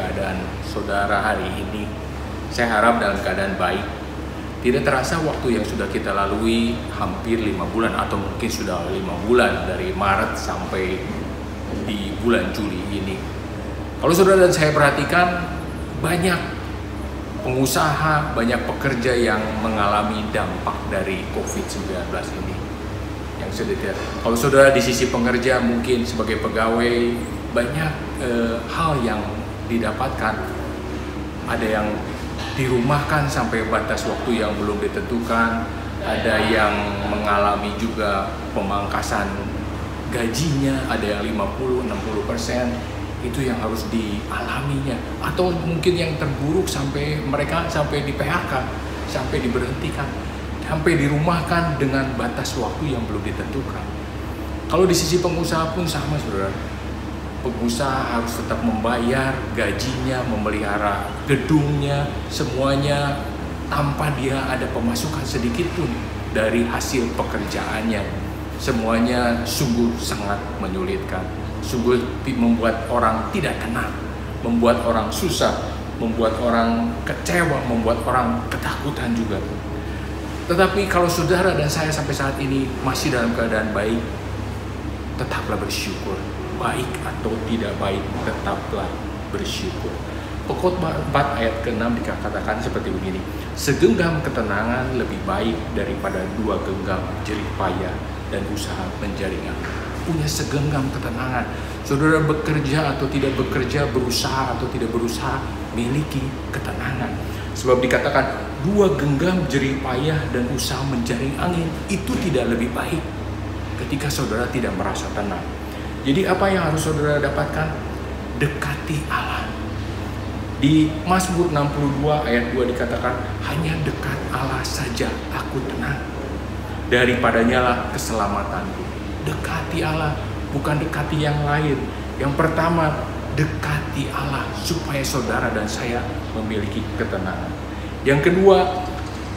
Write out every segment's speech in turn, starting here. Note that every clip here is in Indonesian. keadaan saudara hari ini? Saya harap dalam keadaan baik. Tidak terasa waktu yang sudah kita lalui hampir 5 bulan atau mungkin sudah 5 bulan dari Maret sampai di bulan Juli ini. Kalau saudara dan saya perhatikan, banyak pengusaha, banyak pekerja yang mengalami dampak dari COVID-19 ini. Yang sedikit, kalau saudara di sisi pengerja mungkin sebagai pegawai banyak hal yang didapatkan. Ada yang dirumahkan sampai batas waktu yang belum ditentukan, ada yang mengalami juga pemangkasan gajinya, ada yang 50-60%. Itu yang harus dialaminya, atau mungkin yang terburuk sampai mereka sampai di PHK, sampai diberhentikan, sampai dirumahkan dengan batas waktu yang belum ditentukan. Kalau di sisi pengusaha pun sama, saudara. Pengusaha harus tetap membayar gajinya, memelihara gedungnya, semuanya tanpa dia ada pemasukan sedikit pun dari hasil pekerjaannya. Semuanya sungguh sangat menyulitkan, sungguh membuat orang tidak tenang, membuat orang susah, membuat orang kecewa, membuat orang ketakutan juga. Tetapi kalau saudara dan saya sampai saat ini masih dalam keadaan baik, tetaplah bersyukur. Baik atau tidak baik, tetaplah bersyukur. Pengkhotbah 4 ayat ke-6 dikatakan seperti begini: segenggam ketenangan lebih baik daripada 2 genggam jerih payah dan usaha penjaringan. Punya segenggam ketenangan. Saudara bekerja atau tidak bekerja, berusaha atau tidak berusaha, miliki ketenangan. Sebab dikatakan 2 genggam jerih payah dan usaha menjaring angin itu tidak lebih baik ketika saudara tidak merasa tenang. Jadi apa yang harus saudara dapatkan? Dekati Allah. Di Mazmur 62 ayat 2 dikatakan, hanya dekat Allah saja aku tenang, daripadanyalah keselamatanku. Dekati Allah, bukan dekati yang lain. Yang pertama, dekati Allah supaya saudara dan saya memiliki ketenangan. Yang kedua,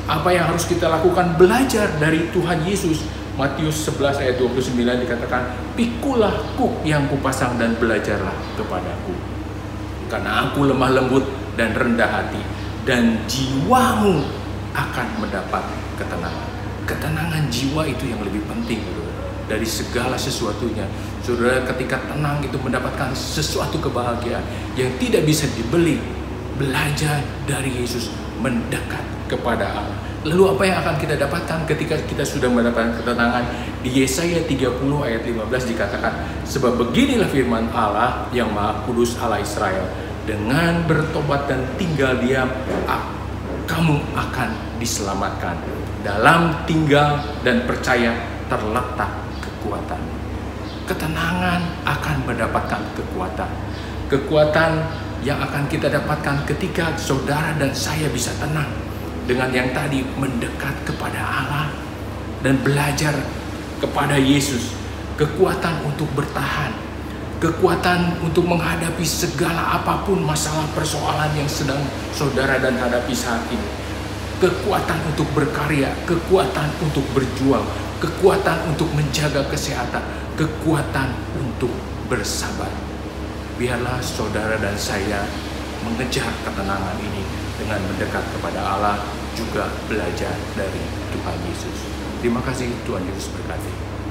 apa yang harus kita lakukan? Belajar dari Tuhan Yesus. Matius 11 ayat 29 dikatakan, pikulah kuk yang kupasang dan belajarlah kepadaku, karena aku lemah lembut dan rendah hati, dan jiwamu akan mendapat ketenangan. Ketenangan jiwa itu yang lebih penting dari segala sesuatunya. Saudara ketika tenang itu mendapatkan sesuatu kebahagiaan yang tidak bisa dibeli. Belajar dari Yesus, mendekat kepada Allah. Lalu apa yang akan kita dapatkan ketika kita sudah mendapatkan ketenangan? Di Yesaya 30 ayat 15 dikatakan, sebab beginilah firman Allah yang Maha Kudus, Allah Israel, dengan bertobat dan tinggal diam, kamu akan diselamatkan. Dalam tinggal dan percaya terletak kekuatan. Ketenangan akan mendapatkan kekuatan. Kekuatan yang akan kita dapatkan ketika saudara dan saya bisa tenang. Dengan yang tadi, mendekat kepada Allah dan belajar kepada Yesus. Kekuatan untuk bertahan, kekuatan untuk menghadapi segala apapun masalah persoalan yang sedang saudara dan hadapi saat ini. Kekuatan untuk berkarya, kekuatan untuk berjuang, kekuatan untuk menjaga kesehatan, kekuatan untuk bersabar. Biarlah saudara dan saya mengejar ketenangan ini dengan mendekat kepada Allah, juga belajar dari Tuhan Yesus. Terima kasih, Tuhan Yesus berkati.